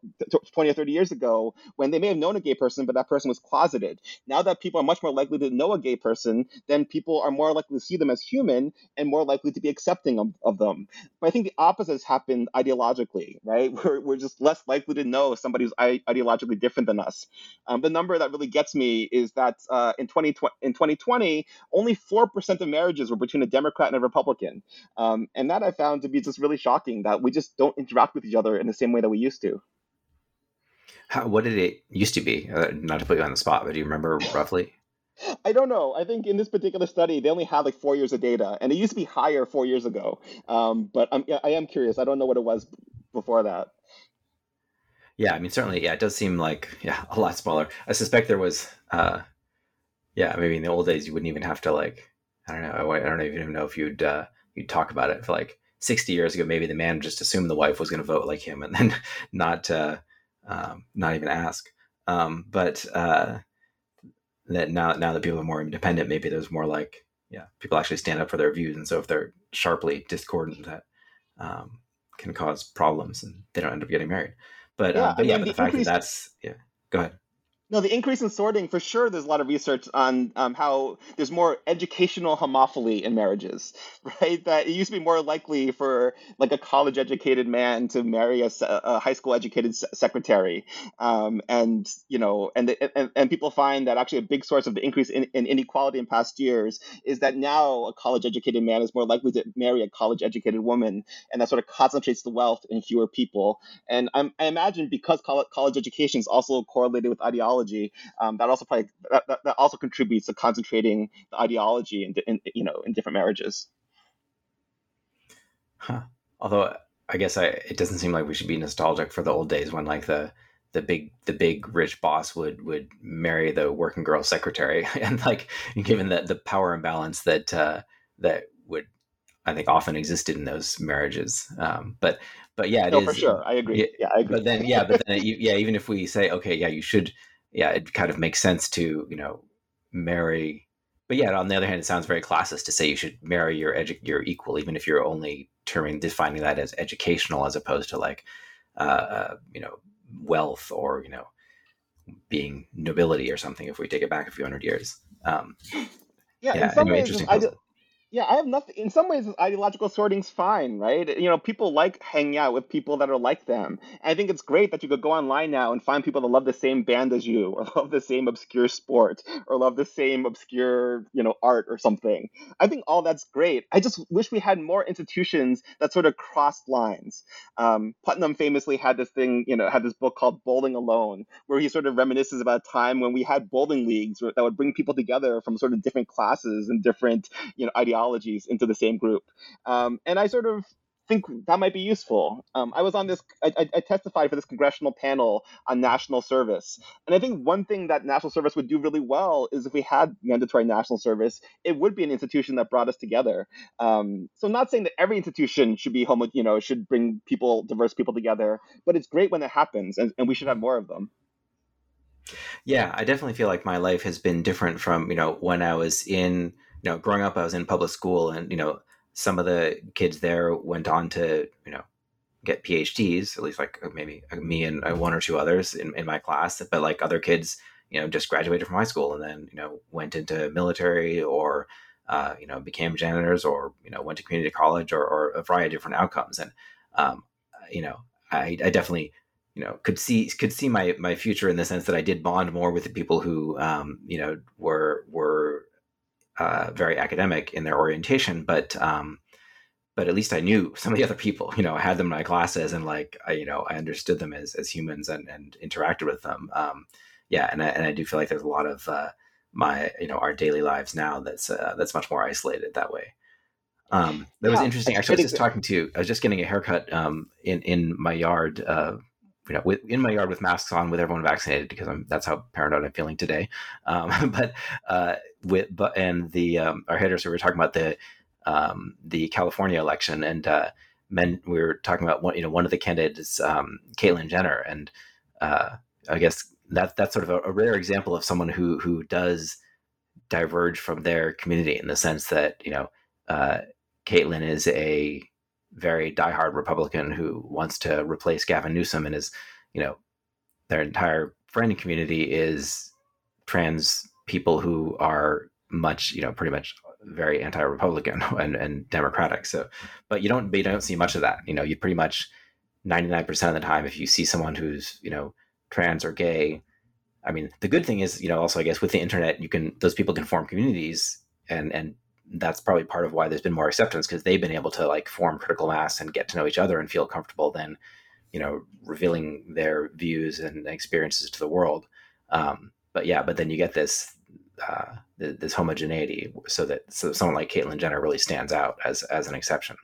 twenty or thirty years ago when they may have known a gay person, but that person was closeted. Now that people are much more likely to know a gay person, then people are more likely to see them as human and more likely to be accepting of, of them. But I think the opposite has happened ideologically, right? We're, we're just less likely to know somebody who's ideologically different than us. Um, the number that really gets me is that uh, in twenty twenty, in twenty twenty, only four percent of marriages were between a Democrat and a Republican. Um, and that I found to be just really shocking, that we just don't interact with each other in the same way that we used to. How, what did it used to be? Uh, not to put you on the spot, but do you remember roughly? I don't know. I think in this particular study, they only had like four years of data, and it used to be higher four years ago. Um, but I'm, I am curious. I don't know what it was before that. Yeah, I mean, certainly, yeah, it does seem like, yeah, a lot smaller. I suspect there was, uh, yeah, maybe in the old days, you wouldn't even have to like I don't know. I don't even know if you'd uh, you'd talk about it. For like sixty years ago, maybe the man just assumed the wife was going to vote like him, and then not uh, um, not even ask. Um, but uh, that now now that people are more independent, maybe there's more like yeah, people actually stand up for their views, and so if they're sharply discordant, that um, can cause problems, and they don't end up getting married. But yeah, uh, but, yeah, mean, but the, the fact increase... that that's yeah, go ahead. No, the increase in sorting, for sure, there's a lot of research on um, how there's more educational homophily in marriages, right? That it used to be more likely for like a college-educated man to marry a, a high school-educated secretary. Um, and, you know, and, the, and and people find that actually a big source of the increase in, in inequality in past years is that now a college-educated man is more likely to marry a college-educated woman, and that sort of concentrates the wealth in fewer people. And I'm, I imagine because college education is also correlated with ideology, Um, that also probably that, that also contributes to concentrating the ideology in, in you know in different marriages. Huh. Although I guess I, it doesn't seem like we should be nostalgic for the old days when like the the big the big rich boss would would marry the working girl secretary, and like given the the power imbalance that uh, that would I think often existed in those marriages. Um, but but yeah, it no, is, for sure I agree. Yeah, yeah, I agree. But then yeah, but then yeah, even if we say okay, yeah, you should. Yeah, it kind of makes sense to, you know, marry. But yeah, on the other hand, it sounds very classist to say you should marry your edu- your equal, even if you're only terming defining that as educational, as opposed to like, uh, uh, you know, wealth or, you know, being nobility or something, if we take it back a few hundred years. Um, yeah, yeah, in some anyway, ways, interesting puzzle. Yeah, I have nothing. In some ways, ideological sorting's fine, right? You know, people like hanging out with people that are like them. And I think it's great that you could go online now and find people that love the same band as you, or love the same obscure sport, or love the same obscure, you know, art or something. I think all that's great. I just wish we had more institutions that sort of crossed lines. Um, Putnam famously had this thing, you know, had this book called Bowling Alone, where he sort of reminisces about a time when we had bowling leagues that would bring people together from sort of different classes and different, you know, ideologies. Into the same group. Um, and I sort of think that might be useful. Um, I was on this, I, I testified for this congressional panel on national service. And I think one thing that national service would do really well is if we had mandatory national service, it would be an institution that brought us together. Um, so I'm not saying that every institution should be, homo, you know, should bring people, diverse people together, but it's great when it happens, and, and we should have more of them. Yeah, I definitely feel like my life has been different from, you know, when I was in You know, growing up, I was in public school, and you know, some of the kids there went on to, you know, get PhDs. At least, like maybe me and one or two others in, in my class. But like other kids, you know, just graduated from high school and then you know went into military, or uh, you know became janitors, or you know went to community college, or, or a variety of different outcomes. And um, you know, I, I definitely you know could see could see my my future in the sense that I did bond more with the people who um, you know were were. Uh, very academic in their orientation, but um, but at least I knew some of the other people. You know, I had them in my classes, and like I, you know, I understood them as as humans and, and interacted with them. Um, yeah, and I, and I do feel like there's a lot of uh, my you know our daily lives now that's uh, that's much more isolated that way. Um, that yeah, was interesting. Actually, I was just talking to. I was just getting a haircut um, in in my yard. Uh, you know, with, in my yard with masks on, with everyone vaccinated, because I'm, that's how paranoid I'm feeling today. Um, but uh, with, but, and the, um, our headers, we were talking about the, um, the California election, and uh, men, we were talking about one, you know, one of the candidates, um, Caitlyn Jenner. And uh, I guess that that's sort of a, a rare example of someone who, who does diverge from their community in the sense that, you know, uh, Caitlyn is a, very diehard Republican who wants to replace Gavin Newsom, and is, you know, their entire friend community is trans people who are much, you know, pretty much very anti-Republican and, and Democratic. So, but you don't, you don't see much of that. You know, you pretty much ninety-nine percent of the time, if you see someone who's, you know, trans or gay, I mean, the good thing is, you know, also I guess with the internet, you can, those people can form communities, and, and, that's probably part of why there's been more acceptance, because they've been able to like form critical mass and get to know each other and feel comfortable then, you know, revealing their views and experiences to the world. Um, but yeah, but then you get this, uh, th- this homogeneity so that, so someone like Caitlyn Jenner really stands out as, as an exception.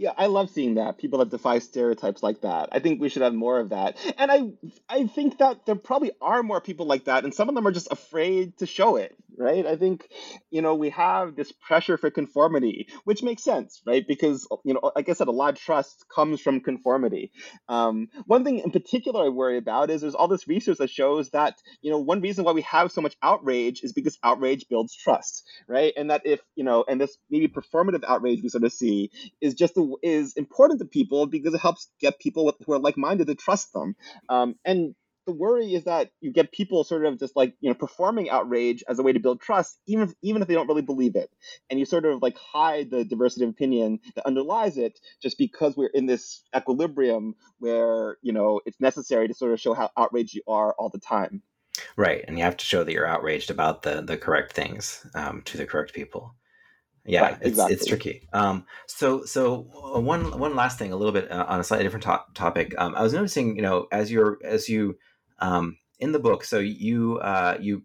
Yeah, I love seeing that. People that defy stereotypes like that. I think we should have more of that. And I I think that there probably are more people like that, and some of them are just afraid to show it, right? I think, you know, we have this pressure for conformity, which makes sense, right? Because, you know, like I said, a lot of trust comes from conformity. Um, one thing in particular I worry about is there's all this research that shows that, you know, one reason why we have so much outrage is because outrage builds trust, right? And that if, you know, and this maybe performative outrage we sort of see is just the, is important to people because it helps get people who are like-minded to trust them. Um, and the worry is that you get people sort of just like, you know, performing outrage as a way to build trust, even if, even if they don't really believe it. And you sort of like hide the diversity of opinion that underlies it just because we're in this equilibrium where, you know, it's necessary to sort of show how outraged you are all the time. Right. And you have to show that you're outraged about the, the correct things um, to the correct people. Yeah, right, exactly. it's, it's tricky. Um, so, so one one last thing, a little bit uh, on a slightly different to- topic. Um, I was noticing, you know, as you're as you um, in the book, so you uh, you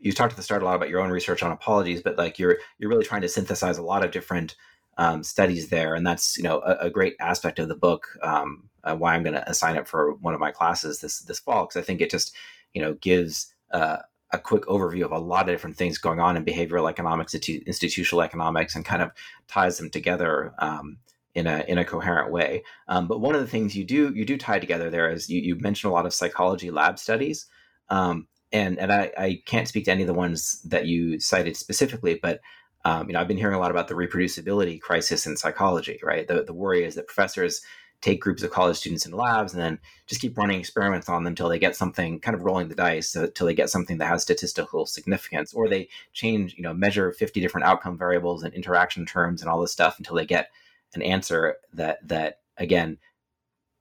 you talked at the start a lot about your own research on apologies, but like you're you're really trying to synthesize a lot of different um, studies there, and that's, you know, a, a great aspect of the book. Um, uh, why I'm going to sign up for one of my classes this this fall, because I think it just, you know, gives Uh, a quick overview of a lot of different things going on in behavioral economics, institutional economics, and kind of ties them together um, in a in a coherent way. Um, but one of the things you do you do tie together there is you, you mentioned a lot of psychology lab studies, um, and and I, I can't speak to any of the ones that you cited specifically, but um, you know, I've been hearing a lot about the reproducibility crisis in psychology, right? The the worry is that professors take groups of college students in labs and then just keep running experiments on them until they get something, kind of rolling the dice until they get something that has statistical significance, or they change, you know, measure fifty different outcome variables and interaction terms and all this stuff until they get an answer that, that again,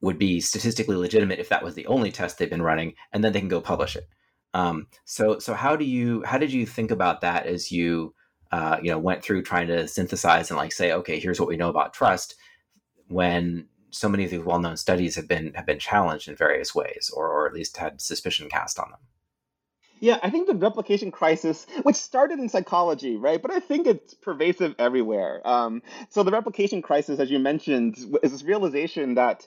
would be statistically legitimate if that was the only test they've been running, and then they can go publish it. Um, so, so how do you, how did you think about that as you, uh, you know, went through trying to synthesize and like say, okay, here's what we know about trust when so many of these well-known studies have been have been challenged in various ways, or or at least had suspicion cast on them? Yeah, I think the replication crisis, which started in psychology, right? But I think it's pervasive everywhere. Um, so the replication crisis, as you mentioned, is this realization that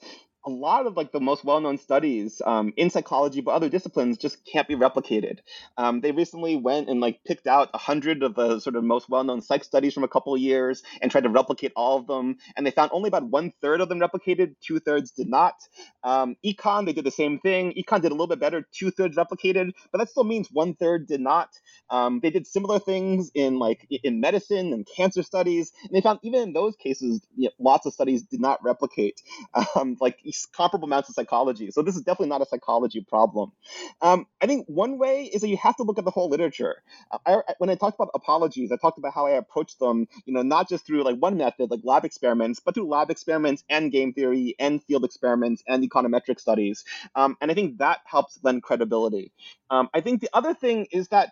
a lot of like the most well-known studies um, in psychology, but other disciplines just can't be replicated. Um, they recently went and like picked out a hundred of the sort of most well-known psych studies from a couple of years and tried to replicate all of them. And they found only about one third of them replicated, two thirds did not. Um, econ, they did the same thing. Econ did a little bit better, two thirds replicated, but that still means one third did not. Um, they did similar things in like in medicine and cancer studies. And they found even in those cases, you know, lots of studies did not replicate. Um, like comparable amounts of psychology. So this is definitely not a psychology problem. Um, I think one way is that you have to look at the whole literature. Uh, I, when I talked about apologies, I talked about how I approached them, you know, not just through like one method, like lab experiments, but through lab experiments and game theory and field experiments and econometric studies. Um, and I think that helps lend credibility. Um, I think the other thing is that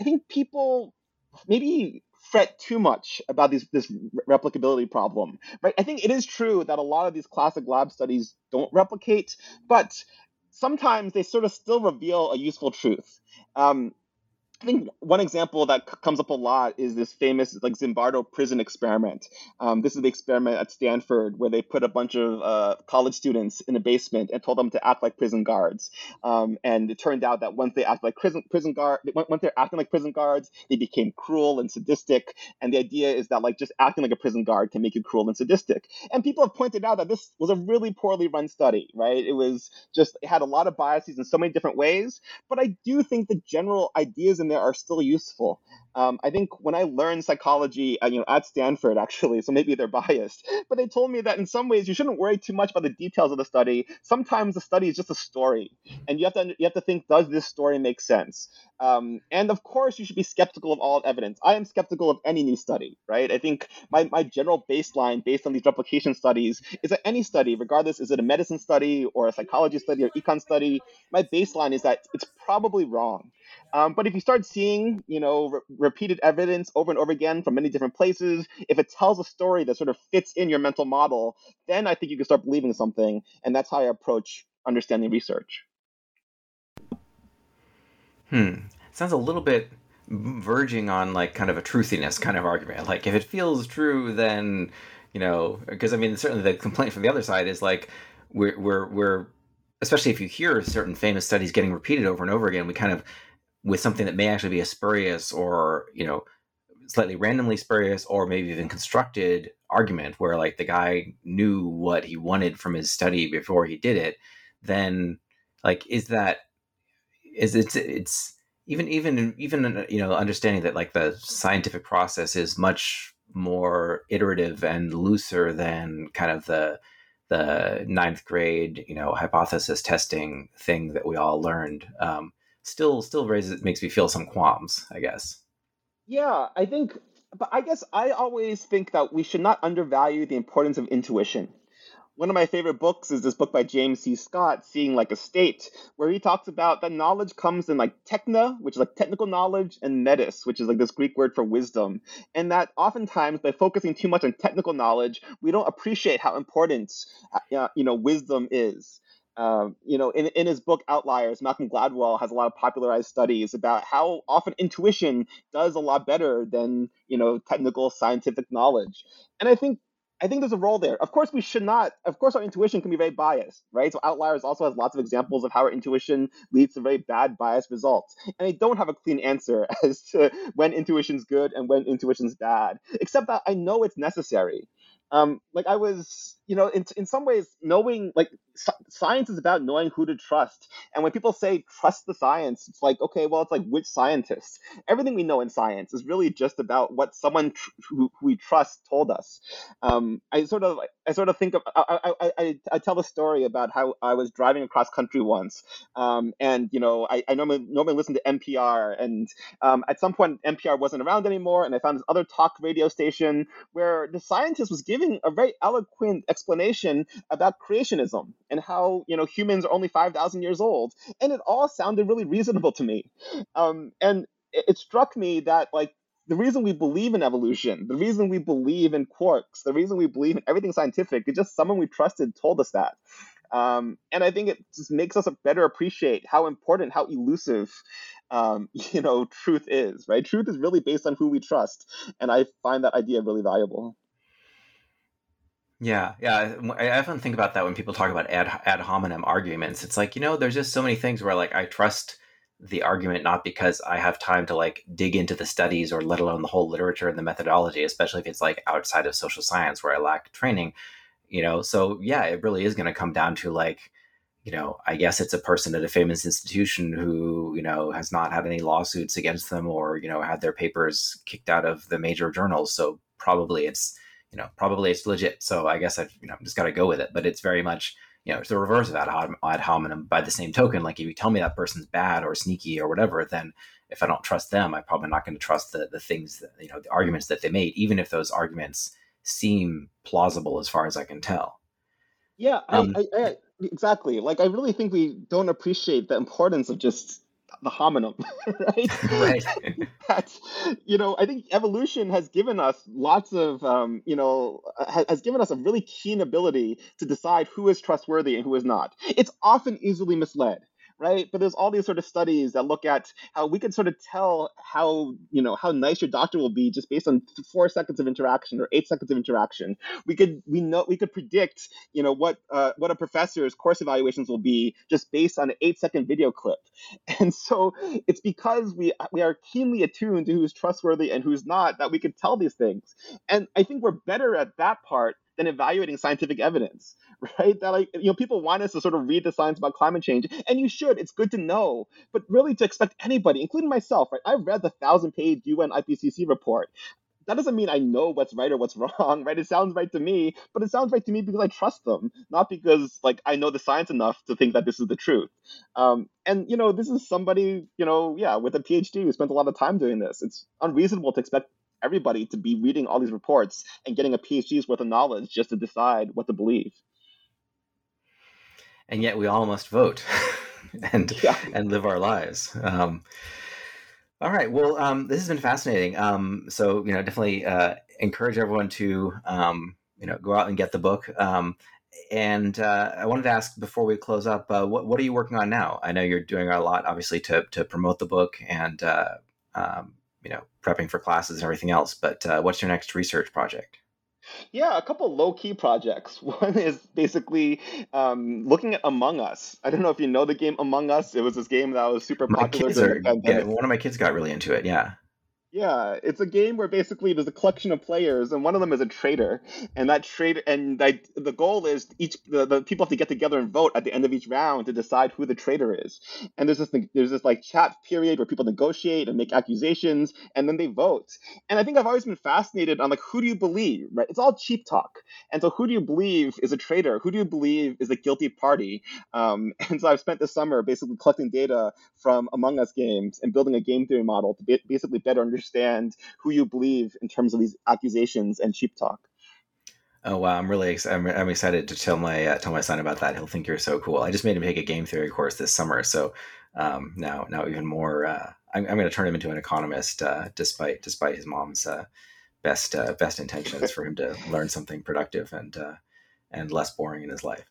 I think people maybe fret too much about these, this replicability problem, right? I think it is true that a lot of these classic lab studies don't replicate, but sometimes they sort of still reveal a useful truth. Um, I think one example that c- comes up a lot is this famous like Zimbardo prison experiment. Um, this is the experiment at Stanford where they put a bunch of uh, college students in a basement and told them to act like prison guards. Um, and it turned out that once they act like prison prison guard, once they're acting like prison guards, they became cruel and sadistic. And the idea is that like just acting like a prison guard can make you cruel and sadistic. And people have pointed out that this was a really poorly run study, right? It was just it had a lot of biases in so many different ways. But I do think the general ideas in there are still useful. Um, I think when I learned psychology, uh, you know, at Stanford, actually, so maybe they're biased, but they told me that in some ways you shouldn't worry too much about the details of the study. Sometimes the study is just a story, and you have to you have to think, does this story make sense? Um, and of course, you should be skeptical of all evidence. I am skeptical of any new study, right? I think my my general baseline based on these replication studies is that any study, regardless, is it a medicine study or a psychology study or econ study, my baseline is that it's probably wrong. Um, but if you start seeing, you know, re- repeated evidence over and over again from many different places, if it tells a story that sort of fits in your mental model, then I think you can start believing something. And that's how I approach understanding research. Hmm. Sounds a little bit verging on like kind of a truthiness kind of argument. Like if it feels true, then you know, because I mean, certainly the complaint from the other side is like, we're, we're, we're, especially if you hear certain famous studies getting repeated over and over again, we kind of, with something that may actually be a spurious or, you know, slightly randomly spurious or maybe even constructed argument where like the guy knew what he wanted from his study before he did it, then like, is that, is it's, it's even, even, even, you know, understanding that like the scientific process is much more iterative and looser than kind of the, the ninth grade, you know, hypothesis testing thing that we all learned, um, still, still raises, makes me feel some qualms, I guess. Yeah, I think, but I guess I always think that we should not undervalue the importance of intuition. One of my favorite books is this book by James C. Scott, Seeing Like a State, where he talks about that knowledge comes in like techna, which is like technical knowledge, and metis, which is like this Greek word for wisdom. And that oftentimes by focusing too much on technical knowledge, we don't appreciate how important, uh, you know, wisdom is. Um, you know, in, in his book, Outliers, Malcolm Gladwell has a lot of popularized studies about how often intuition does a lot better than, you know, technical scientific knowledge. And I think I think there's a role there. Of course, we should not. Of course, our intuition can be very biased, right? So Outliers also has lots of examples of how our intuition leads to very bad biased results. And I don't have a clean answer as to when intuition's good and when intuition's bad, except that I know it's necessary. Um, like I was, you know, in in some ways, knowing, like, science is about knowing who to trust. And when people say trust the science, it's like, okay, well, it's like which scientists? Everything we know in science is really just about what someone tr- who we trust told us. Um, I sort of, I sort of think of, I, I, I, I tell a story about how I was driving across country once, um, and you know, I, I normally normally listen to N P R, and um, at some point N P R wasn't around anymore, and I found this other talk radio station where the scientist was giving a very eloquent explanation about creationism and how, you know, humans are only five thousand years old. And it all sounded really reasonable to me. Um, and it, it struck me that, like, the reason we believe in evolution, the reason we believe in quarks, the reason we believe in everything scientific, is just someone we trusted told us that. Um, and I think it just makes us better appreciate how important, how elusive, um, you know, truth is, right? Truth is really based on who we trust. And I find that idea really valuable. Yeah, yeah. I often think about that when people talk about ad, ad hominem arguments. It's like, you know, there's just so many things where, like, I trust the argument not because I have time to, like, dig into the studies or let alone the whole literature and the methodology, especially if it's, like, outside of social science where I lack training, you know. So, yeah, it really is going to come down to, like, you know, I guess it's a person at a famous institution who, you know, has not had any lawsuits against them or, you know, had their papers kicked out of the major journals. So probably it's, you know, probably it's legit. So I guess I've, you know, just got to go with it. But it's very much, you know, it's the reverse of ad, hom- ad hominem. By the same token, like, if you tell me that person's bad or sneaky or whatever, then if I don't trust them, I'm probably not going to trust the the things that, you know, the arguments that they made, even if those arguments seem plausible as far as I can tell. Yeah, um, I, I, I, exactly. Like, I really think we don't appreciate the importance of just the hominum, right? Right. That, you know, I think evolution has given us lots of, um, you know, has, has given us a really keen ability to decide who is trustworthy and who is not. It's often easily misled, right? But there's all these sort of studies that look at how we can sort of tell how, you know, how nice your doctor will be just based on four seconds of interaction or eight seconds of interaction. We could, we know, we could predict, you know, what, uh, what a professor's course evaluations will be just based on an eight second video clip. And so it's because we, we are keenly attuned to who's trustworthy and who's not that we can tell these things. And I think we're better at that part than evaluating scientific evidence, right? That, like, you know, people want us to sort of read the science about climate change, and you should, it's good to know, but really to expect anybody, including myself, right? I read the thousand page U N I P C C report. That doesn't mean I know what's right or what's wrong, right? It sounds right to me, but it sounds right to me because I trust them, not because, like, I know the science enough to think that this is the truth. Um, and, you know, this is somebody, you know, yeah, with a PhD who spent a lot of time doing this. It's unreasonable to expect everybody to be reading all these reports and getting a PhD's worth of knowledge just to decide what to believe. And yet we all must vote and yeah. and live our lives. Um, all right. Well, um, this has been fascinating. Um, so, you know, definitely uh, encourage everyone to, um, you know, go out and get the book. Um, and uh, I wanted to ask before we close up, uh, what, what are you working on now? I know you're doing a lot, obviously, to to promote the book and, uh, um, you know, prepping for classes and everything else. But uh, what's your next research project? Yeah, a couple low-key projects. One is basically um, looking at Among Us. I don't know if you know the game Among Us. It was this game that was super popular. My kids are, yeah, one of my kids got really into it, yeah. Yeah, it's a game where basically there's a collection of players, and one of them is a traitor, and that traitor, and I, the goal is each the, the people have to get together and vote at the end of each round to decide who the traitor is. And there's this there's this like chat period where people negotiate and make accusations, and then they vote. And I think I've always been fascinated on like who do you believe, right? It's all cheap talk, and so who do you believe is a traitor? Who do you believe is the guilty party? Um, and so I've spent this summer basically collecting data from Among Us games and building a game theory model to be, basically better understand. understand who you believe in terms of these accusations and cheap talk. Oh wow, I'm really ex- I'm, I'm excited to tell my uh, tell my son about that. He'll think you're so cool. I just made him take a game theory course this summer, so um, now now even more. Uh, I'm, I'm going to turn him into an economist, uh, despite despite his mom's uh, best uh, best intentions for him to learn something productive and uh, and less boring in his life.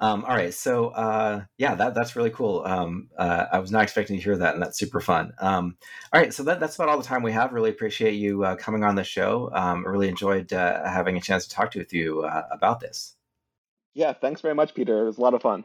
Um, all right, so uh, yeah, that that's really cool. Um, uh, I was not expecting to hear that, and that's super fun. Um, all right, so that, that's about all the time we have. Really appreciate you uh, coming on the show. Um, I really enjoyed uh, having a chance to talk to you uh, about this. Yeah, thanks very much, Peter. It was a lot of fun.